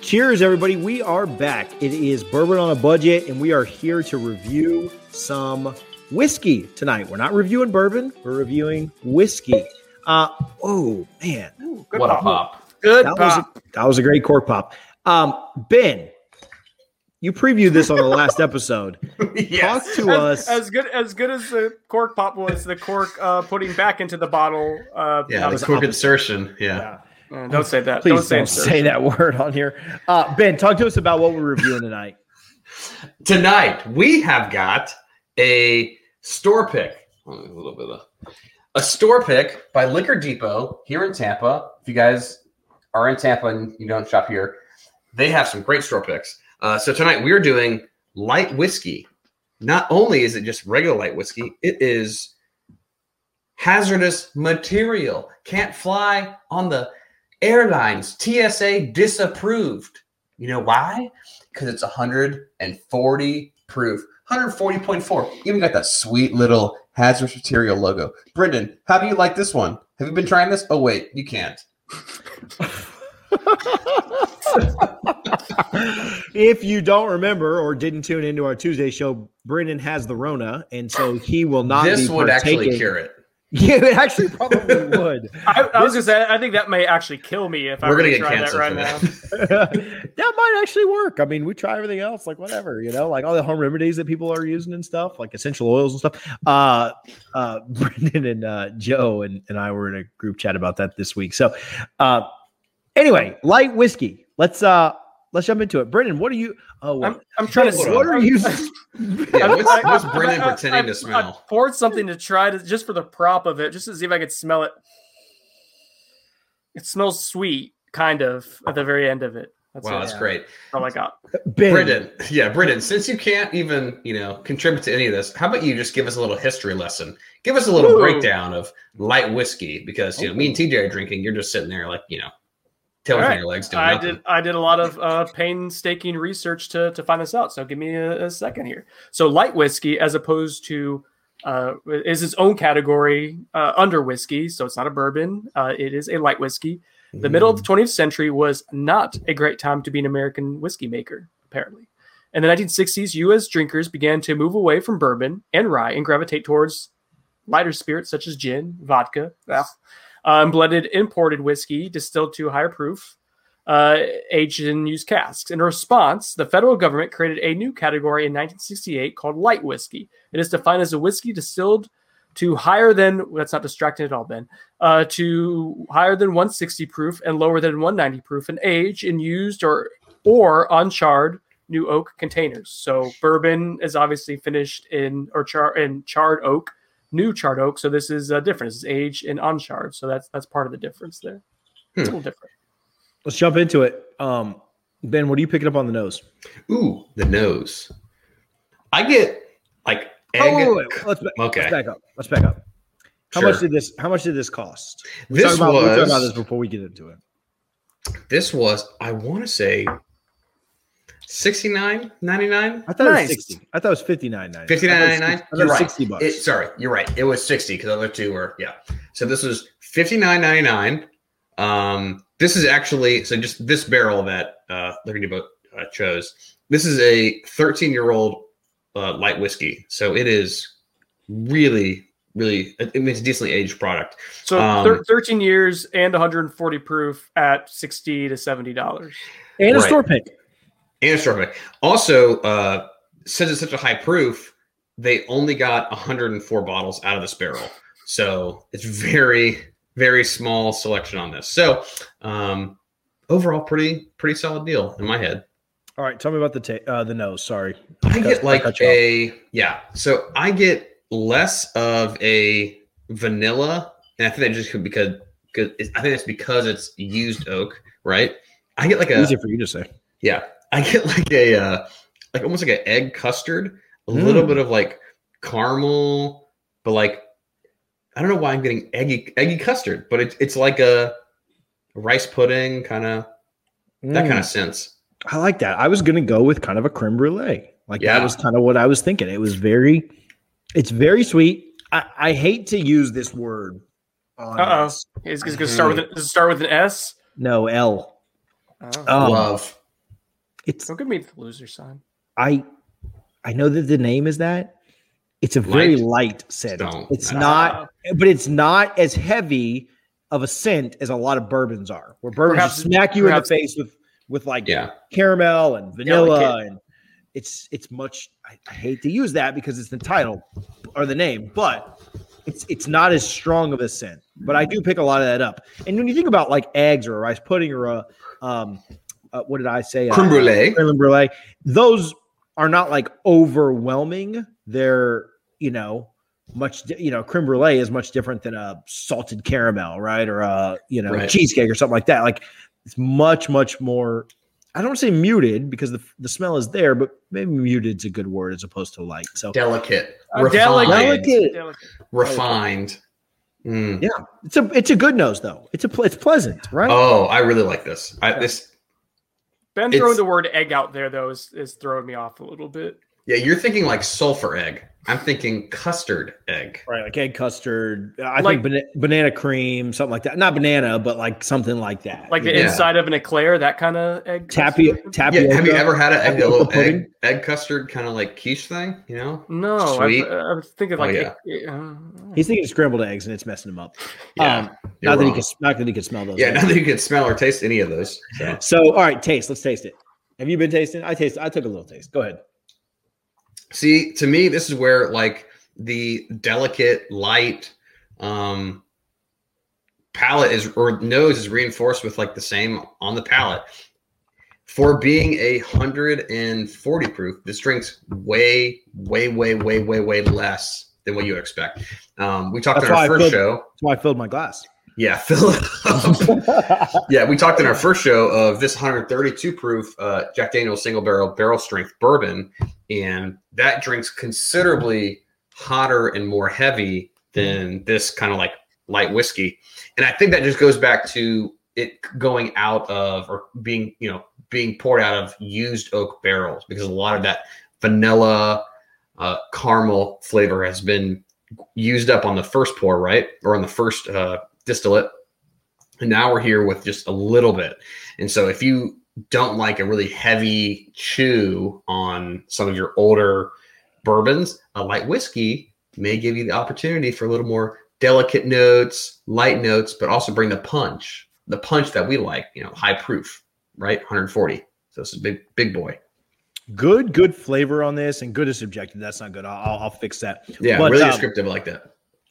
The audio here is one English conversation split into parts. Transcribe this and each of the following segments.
Cheers, everybody. We are back. It is Bourbon on a Budget, and we are here to review some whiskey tonight. We're not reviewing bourbon. We're reviewing whiskey. Oh, man. Ooh, what pop. A pop. Good that pop. That was a great cork pop. Ben, you previewed this on the last episode. Yes. Talk to us. As good as the cork pop was, the cork putting back into the bottle. The cork insertion. Yeah. Don't say that. Please don't say that word on here. Ben, talk to us about what we're reviewing tonight. Tonight, we have got a store pick. A store pick by Liquor Depot here in Tampa. If you guys are in Tampa and you don't shop here, they have some great store picks. So tonight we are doing light whiskey. Not only is it just regular light whiskey, it is hazardous material. Can't fly on the airlines. TSA disapproved. You know why? Because it's 140 proof. 140.4. Even got that sweet little hazardous material logo. Brendan, how do you like this one? Have you been trying this? Oh, wait, you can't. If you don't remember or didn't tune into our Tuesday show, Brendan has the Rona, and so he will not this be partaking. Would actually cure it. Yeah, it actually probably would. I was going to say, I think that may actually kill me if we're going to try that right now. That might actually work. I mean, we try everything else, like whatever, you know, like all the home remedies that people are using and stuff, like essential oils and stuff. Brendan and Joe and I were in a group chat about that this week. So anyway, light whiskey. Let's jump into it. Brendan, what are you? Oh, I'm trying to. What are you? Yeah, what's Brendan pretending to smell? I poured something to try to just for the prop of it, just to see if I could smell it. It smells sweet, kind of, at the very end of it. That's great. That's all I got. Brendan. Since you can't even contribute to any of this, how about you just give us a little history lesson? Give us a little breakdown of light whiskey, because me and TJ are drinking. You're just sitting there like your legs doing nothing. I did a lot of painstaking research to find this out. So give me a second here. So light whiskey, as opposed to, is its own category under whiskey. So it's not a bourbon. It is a light whiskey. The middle of the 20th century was not a great time to be an American whiskey maker, apparently. In the 1960s, U.S. drinkers began to move away from bourbon and rye and gravitate towards lighter spirits such as gin, vodka, blended imported whiskey distilled to higher proof, aged in used casks. In response, the federal government created a new category in 1968 called light whiskey. It is defined as a whiskey distilled to higher than, that's not distracting at all, Ben, to higher than 160 proof and lower than 190 proof, and aged in used or uncharred new oak containers. So bourbon is obviously finished in charred oak. New charred oak, so this is different. This is aged and uncharred, so that's part of the difference there. It's a little different. Let's jump into it. Ben, what are you picking up on the nose? Ooh, the nose. I get like egg. Oh, wait. Let's back up. How much did this cost? We talked about this before we get into it. This was, I want to say, $69.99. I thought it was 60. I thought it was $59.99. $59.99. You're right. $60. You're right. It was 60 because the other two were So this was $59.99. This is actually just this barrel that Liberty Book chose. This is a 13-year-old light whiskey. So it is really, really. It's a decently aged product. So 13 years and 140 proof at $60 to $70, and a store pick. Also, since it's such a high proof, they only got 104 bottles out of this barrel. So it's very, very small selection on this. So overall, pretty solid deal in my head. All right, tell me about the nose. Sorry, So I get less of a vanilla, and I think that just because it's used oak, right? I get like a easy for you to say. Yeah, I get like a like almost like an egg custard, a little bit of like caramel, but like I don't know why I'm getting eggy custard, but it's like a rice pudding kind of that kind of sense. I like that. I was going to go with kind of a creme brulee. That was kind of what I was thinking. It was it's very sweet. I hate to use this word. It's going to start with an S? No, L. Love. Don't give me the loser sign. I know that the name is that. It's a very light scent. It's not, but it's not as heavy of a scent as a lot of bourbons are. Where bourbons smack you in the face with caramel and vanilla, and it's much. I hate to use that because it's the title or the name, but it's not as strong of a scent. But I do pick a lot of that up. And when you think about like eggs or a rice pudding or a what did I say? Creme brulee. Those are not like overwhelming. They're creme brulee is much different than a salted caramel, right? Or a cheesecake or something like that. Like it's much, much more. I don't say muted because the smell is there, but maybe muted's a good word as opposed to light. So delicate, refined. Mm. Yeah, it's a good nose though. It's pleasant, right? Oh, I really like this. Ben throwing the word egg out there though is throwing me off a little bit. Yeah, you're thinking like sulfur egg. I'm thinking custard egg. Right, like egg custard. I think banana cream, something like that. Not banana, but like something like that. Like the inside of an eclair, that kind of egg. Tapioca. Yeah, have you ever had a little egg custard kind of like quiche thing? You know? No, sweet. I was thinking like. Oh, yeah. He's thinking scrambled eggs, and it's messing him up. Yeah, not that he can smell those. Yeah, not that you can smell or taste any of those. So all right, taste. Let's taste it. Have you been tasting? I took a little taste. Go ahead. See, to me, this is where like the delicate, light palate nose is reinforced with like the same on the palate. For being 140 proof, this drink's way less than what you expect. We talked show. That's why I filled my glass. Yeah, fill it up. Yeah, we talked in our first show of this 132 proof Jack Daniel's single barrel strength bourbon, and that drink's considerably hotter and more heavy than this kind of like light whiskey. And I think that just goes back to it going out of or being poured out of used oak barrels, because a lot of that vanilla caramel flavor has been used up on the first pour, right? Or on the first distillate. And now we're here with just a little bit. And so if you don't like a really heavy chew on some of your older bourbons, a light whiskey may give you the opportunity for a little more delicate notes, light notes, but also bring the punch that we like, high proof, right? 140. So this is a big boy. Good flavor on this, and good is subjective. That's not good. I'll fix that. Yeah, but, really descriptive like that.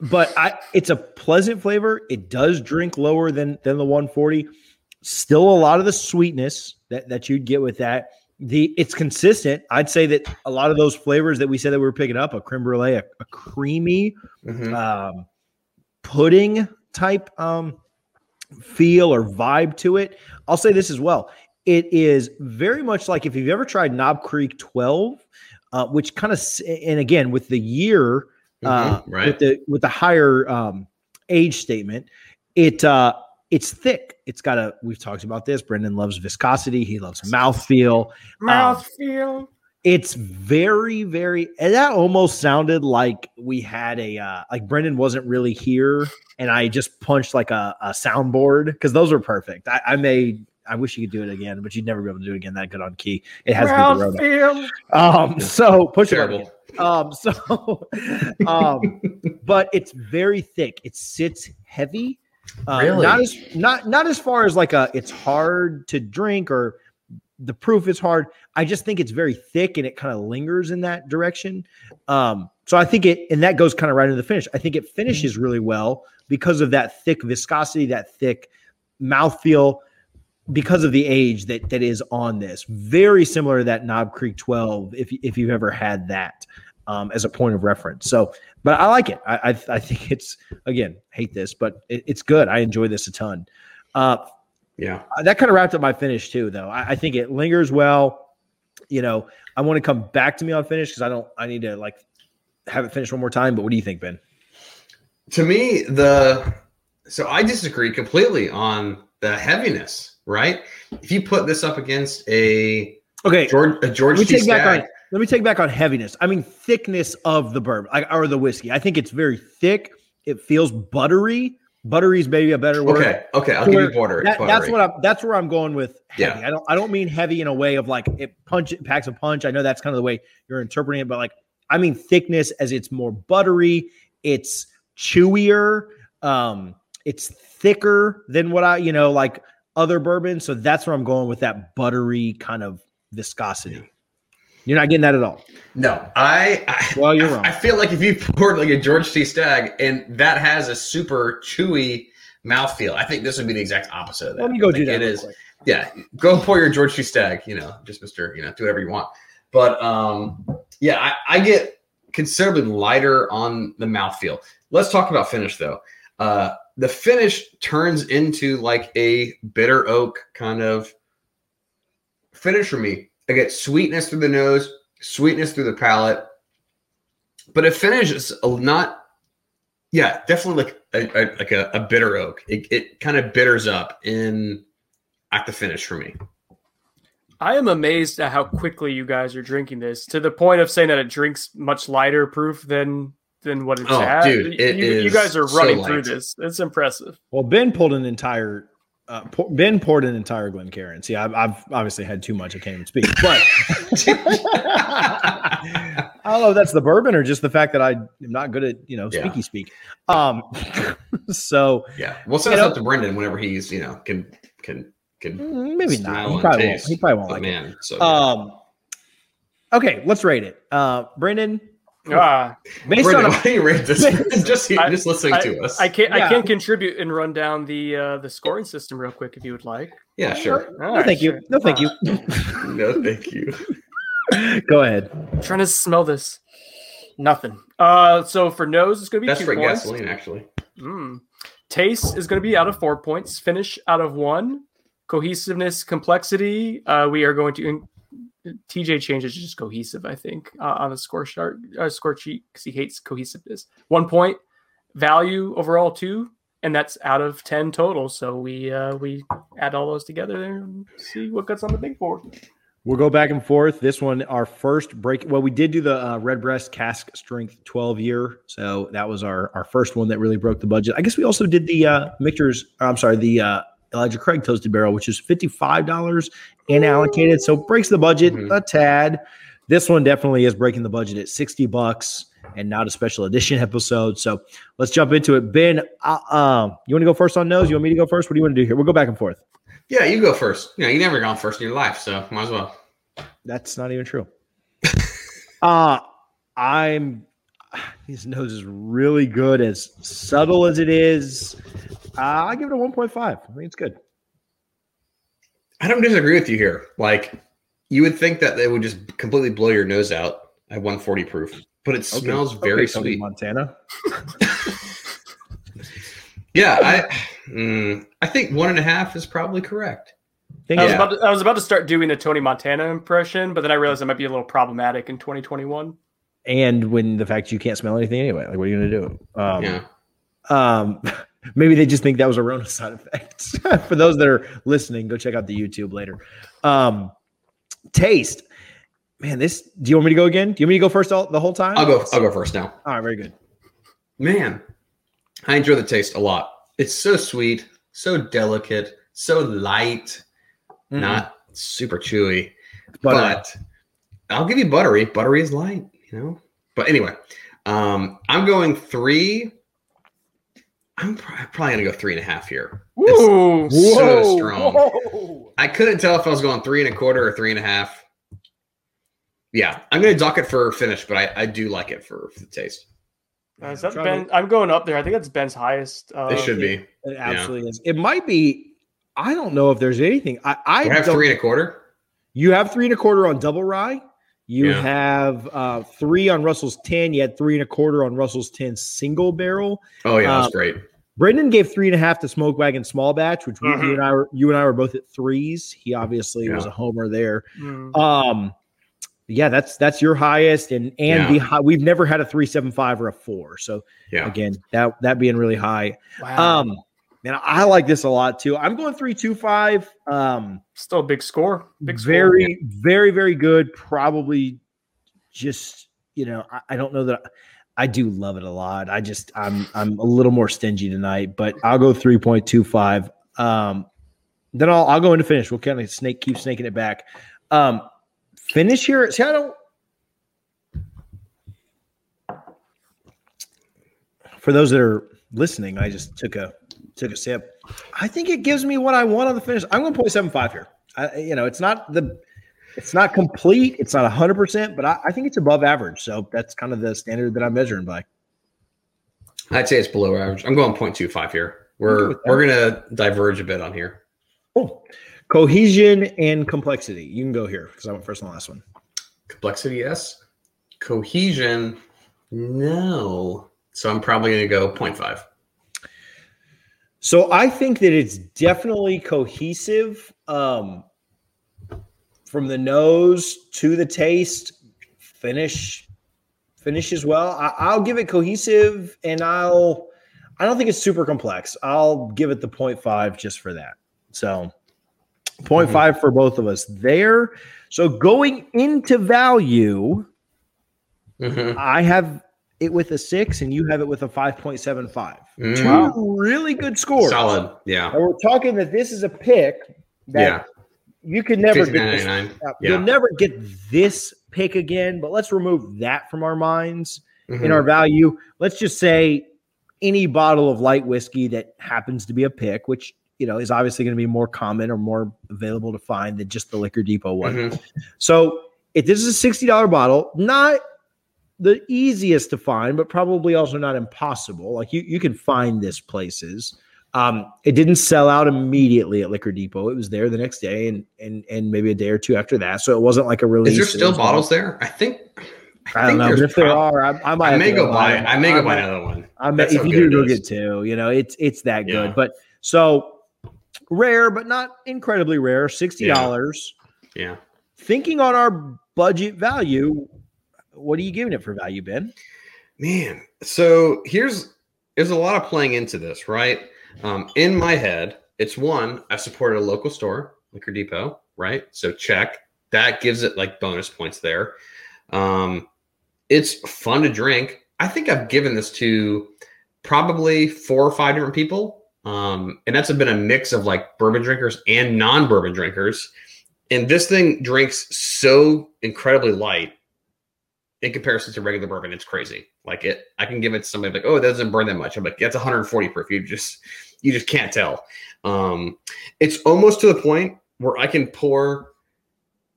But it's a pleasant flavor. It does drink lower than the 140. Still a lot of the sweetness that you'd get with that. It's consistent. I'd say that a lot of those flavors that we said that we were picking up, a creme brulee, a creamy pudding type feel or vibe to it. I'll say this as well. It is very much like if you've ever tried Knob Creek 12, which kind of, and again, with the year, with the higher age statement, it's thick. It's got we've talked about this. Brendan loves viscosity. He loves mouthfeel. It's very, very, and that almost sounded like we had like Brendan wasn't really here and I just punched like a soundboard, because those were perfect. I wish you could do it again, but you'd never be able to do it again that good on key. It has to be the road. So push it again. But it's very thick. It sits heavy. Really? Not as far as like it's hard to drink or the proof is hard. I just think it's very thick and it kind of lingers in that direction. So I think and that goes kind of right into the finish. I think it finishes really well because of that thick viscosity, that thick mouthfeel. because of the age that is on this. Very similar to that Knob Creek 12, if you've ever had that as a point of reference. So, but I like it. I think it's, again, hate this, but it's good. I enjoy this a ton. Yeah, that kind of wrapped up my finish too, though. I think it lingers well. You know, I want to come back to me on finish because I need to like have it finished one more time. But what do you think, Ben? To me, so I disagree completely on the heaviness, right? If you put this up against a George T. Stag. Let me take back on heaviness. I mean, thickness of the bourbon or the whiskey. I think it's very thick. It feels buttery. Buttery is maybe a better word. Okay, I'll give you buttery. That's where I'm going with heavy. Yeah. I don't mean heavy in a way of like it packs a punch. I know that's kind of the way you're interpreting it, but like I mean thickness as it's more buttery, it's chewier, it's thicker than what I like other bourbons. So that's where I'm going with that buttery kind of viscosity. Yeah. You're not getting that at all. No, well, you're wrong. I feel like if you poured like a George T. Stag and that has a super chewy mouthfeel, I think this would be the exact opposite of that. Let me go do that. It is. Quick. Yeah, go pour your George T. Stag. Just Mr. Do whatever you want. But I get considerably lighter on the mouthfeel. Let's talk about finish though. The finish turns into like a bitter oak kind of finish for me. I get sweetness through the nose, sweetness through the palate, but it finishes definitely like a bitter oak. It kind of bitters up at the finish for me. I am amazed at how quickly you guys are drinking this to the point of saying that it drinks much lighter proof than what it's at. Dude, you guys are running so through this. It's impressive. Well, Ben poured an entire. Ben poured an entire Glencairn. See, I've obviously had too much. I can't even speak. But I don't know if that's the bourbon or just the fact that I am not good at speaky speak. So yeah, we'll send this up to Brendan whenever he's can maybe not. He probably won't like man, it. So, yeah. Okay, let's rate it, Brendan. Brendan, why do you rate this? just listening to us. I can't contribute and run down the scoring system real quick if you would like. Yeah, sure. No, thank you. No, thank you. No, thank you. Go ahead. I'm trying to smell this. Nothing. So for nose, it's going to be 2 points. That's for gasoline, actually. Taste is going to be out of 4 points. Finish out of 1. Cohesiveness, complexity. We are going to... TJ changes just cohesive, I think, on a score sheet because he hates cohesiveness. 1 point, value overall 2, and that's out of 10 total. So we add all those together there and see what gets on the big board. We'll go back and forth. This one, our first break. Well, we did do the Redbreast Cask Strength 12-year, so that was our first one that really broke the budget. I guess we also did the Michter's. I'm sorry, the Elijah Craig Toasted Barrel, which is $55 and allocated. So breaks the budget a tad. This one definitely is breaking the budget at $60 and not a special edition episode. So let's jump into it. Ben, you want to go first on nose? You want me to go first? What do you want to do here? We'll go back and forth. Yeah, you go first. You never gone first in your life, so might as well. That's not even true. His nose is really good, as subtle as it is. I give it a 1.5. I mean, it's good. I don't disagree with you here. Like, you would think that they would just completely blow your nose out at 140 proof, but it smells very sweet. Montana. Yeah, I think 1.5 is probably correct. I was about to start doing a Tony Montana impression, but then I realized that might be a little problematic in 2021. And when the fact you can't smell anything anyway, like, what are you going to do? Maybe they just think that was a Rona side effect. For those that are listening, go check out the YouTube later. Taste. Man, do you want me to go again? Do you want me to go first the whole time? I'll go first now. All right, very good. Man, I enjoy the taste a lot. It's so sweet, so delicate, so light, not super chewy. But I'll give you buttery. Buttery is light, But anyway, I'm going 3. I'm probably going to go 3.5 here. Ooh, it's so strong. Whoa. I couldn't tell if I was going 3.25 or 3.5. Yeah, I'm going to dock it for finish, but I do like it for the taste. Is that Ben? I'm going up there. I think that's Ben's highest. It should be. It absolutely is. It might be. I don't know if there's anything. I have 3 1/4. You have 3 1/4 on Double Rye. You have 3 on Russell's 10. You had 3 1/4 on Russell's 10 single barrel. Oh, yeah, that's great. Brendan gave 3 1/2 to Smoke Wagon Small Batch, which you and I were both at 3s. He obviously was a homer there. Mm-hmm. That's your highest, and the high, we've never had a 3.75 or a 4. So again, that being really high. Wow. Man, I like this a lot too. I'm going 3.25. Still a big score. Very, very good. Probably just, I don't know that I do love it a lot. I'm a little more stingy tonight, but I'll go 3.25. Then I'll go into finish. We'll kind of keep snaking it back. Finish here. See, I don't. For those that are listening, I just took a sip. I think it gives me what I want on the finish. I'm going to 0.75 here. It's not complete. It's not 100%, but I think it's above average. So that's kind of the standard that I'm measuring by. I'd say it's below average. I'm going 0.25 here. We're going to diverge a bit on here. Cool. Cohesion and complexity. You can go here because I went first and last one. Complexity, yes. Cohesion, no. So I'm probably going to go 0.5. So I think that it's definitely cohesive from the nose to the taste, finish as well. I'll give it cohesive, and I don't think it's super complex. I'll give it the 0.5 just for that. So 0.5 for both of us there. So going into value, I have it with a 6 and you have it with a 5.75. Two really good scores. Solid. Yeah. And we're talking that this is a pick that you could never get this. You'll never get this pick again, but let's remove that from our minds in our value. Let's just say any bottle of light whiskey that happens to be a pick, which is obviously going to be more common or more available to find than just the Liquor Depot one. So if this is a $60 bottle, not the easiest to find, but probably also not impossible. Like you can find this places. It didn't sell out immediately at Liquor Depot. It was there the next day and maybe a day or two after that. So it wasn't like a release. Is there still bottles there? I don't know, but if there are, I may go buy. I may go buy another one. If you do, go get two. It's that good. But so. Rare, but not incredibly rare. $60. Yeah. Thinking on our budget value, what are you giving it for value, Ben? Man, so there's a lot of playing into this, right? In my head, it's one, I supported a local store, Liquor Depot, right? So check. That gives it like bonus points there. It's fun to drink. I think I've given this to probably 4 or 5 different people. And that's been a mix of like bourbon drinkers and non-bourbon drinkers. And this thing drinks so incredibly light in comparison to regular bourbon. It's crazy. Like I can give it to somebody like, oh, it doesn't burn that much. I'm like, that's 140 proof. You just can't tell. It's almost to the point where I can pour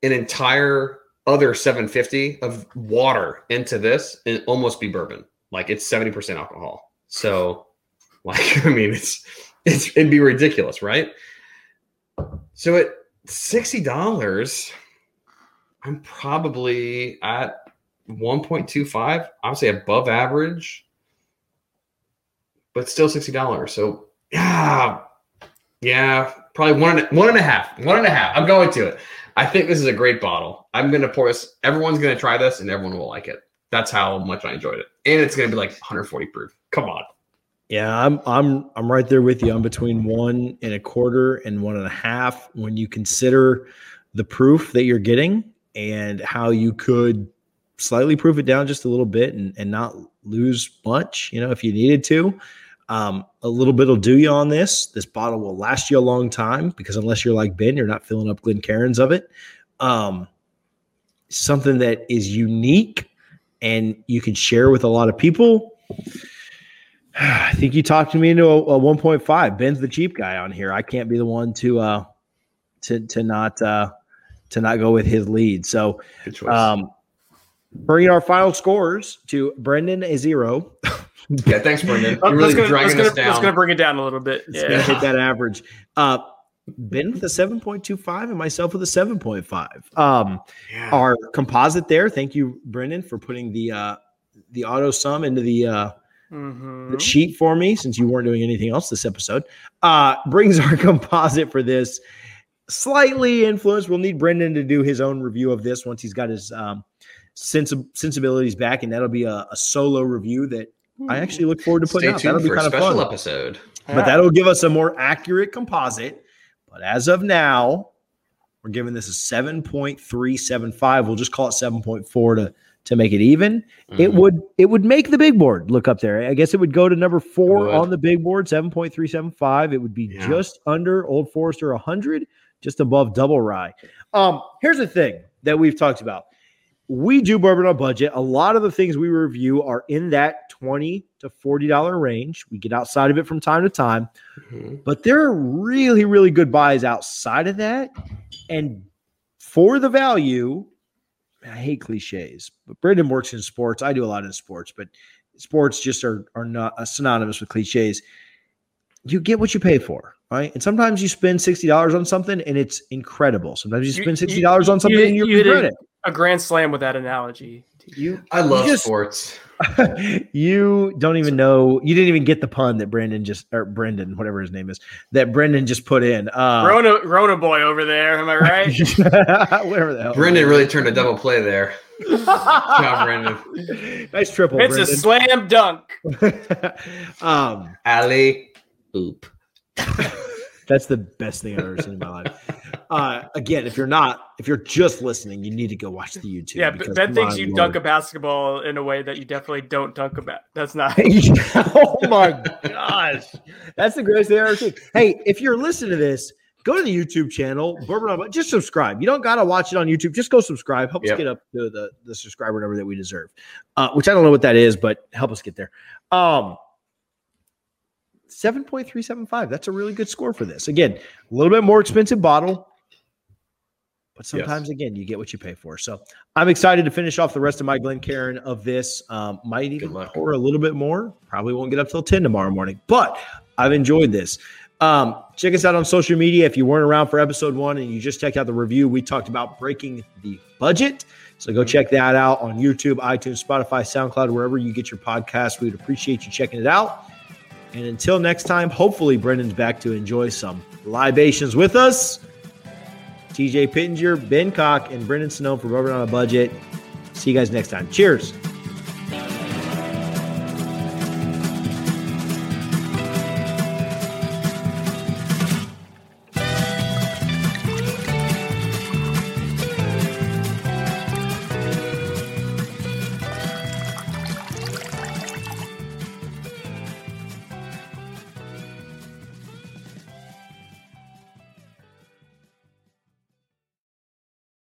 an entire other 750 of water into this and it'd almost be bourbon. Like it's 70% alcohol. So like, I mean, it'd be ridiculous, right? So at $60, I'm probably at 1.25, obviously above average, but still $60. So probably 1.5. 1.5. I'm going to it. I think this is a great bottle. I'm going to pour this. Everyone's going to try this and everyone will like it. That's how much I enjoyed it. And it's going to be like 140 proof. Come on. Yeah, I'm right there with you. I'm between 1 1/4 and 1.5 when you consider the proof that you're getting and how you could slightly proof it down just a little bit and not lose much, if you needed to. A little bit will do you on this. This bottle will last you a long time because unless you're like Ben, you're not filling up Glencairns of it. Something that is unique and you can share with a lot of people. I think you talked me into a 1.5. Ben's the cheap guy on here. I can't be the one to not go with his lead. So, bringing our final scores to Brendan a 0. Yeah, thanks, Brendan. You're really dragging us down. Let's bring it down a little bit. It's going to hit that average. Ben with a 7.25 and myself with a 7.5. Our composite there. Thank you, Brendan, for putting the auto sum into the sheet for me, since you weren't doing anything else this episode. Brings our composite for this slightly influenced. We'll need Brendan to do his own review of this once he's got his sensibilities back, and that'll be a solo review that I actually look forward to putting out. That'll be kind of a special episode, but that'll give us a more accurate composite. But as of now, we're giving this a 7.375. We'll just call it 7.4 to make it even. Mm-hmm. It would make the big board look up there. I guess it would go to number 4 on the big board, 7.375. It would be just under Old Forester 100, just above Double Rye. Here's the thing that we've talked about. We do Bourbon on a Budget. A lot of the things we review are in that $20 to $40 range. We get outside of it from time to time. Mm-hmm. But there are really, really good buys outside of that. And for the value, I hate cliches. But Brendan works in sports. I do a lot in sports. But sports just are not synonymous with cliches. You get what you pay for, right? And sometimes you spend $60 on something, and it's incredible. Sometimes you spend $60 on something, and you regret it. A grand slam with that analogy. I love sports. You don't even know. You didn't even get the pun that Brendan, whatever his name is, that Brendan just put in. Rona boy over there. Am I right? Whatever the hell. Brendan really turned a double play there. Good job, Brendan. Nice triple. It's Brendan. A slam dunk. Alley oop. That's the best thing I've ever seen in my life. Again, if you're just listening, you need to go watch the YouTube. Yeah, but Ben thinks you dunk a basketball in a way that you definitely don't dunk a bat. That's not. Oh my gosh. That's the greatest thing I've ever seen. Hey, if you're listening to this, go to the YouTube channel, Bourbon on a Budget. Just subscribe. You don't got to watch it on YouTube. Just go subscribe. Help us get up to the subscriber number that we deserve, which I don't know what that is, but help us get there. 7.375. That's a really good score for this. Again, a little bit more expensive bottle, but sometimes again, you get what you pay for. So I'm excited to finish off the rest of my Glencairn of this. Might even pour a little bit more. Probably won't get up till 10 tomorrow morning, but I've enjoyed this. Check us out on social media. If you weren't around for episode 1 and you just checked out the review, we talked about breaking the budget. So go check that out on YouTube, iTunes, Spotify, SoundCloud, wherever you get your podcast. We'd appreciate you checking it out. And until next time, hopefully Brendan's back to enjoy some libations with us. TJ Pittenger, Ben Cock, and Brendan Snow for Bourbon on a Budget. See you guys next time. Cheers.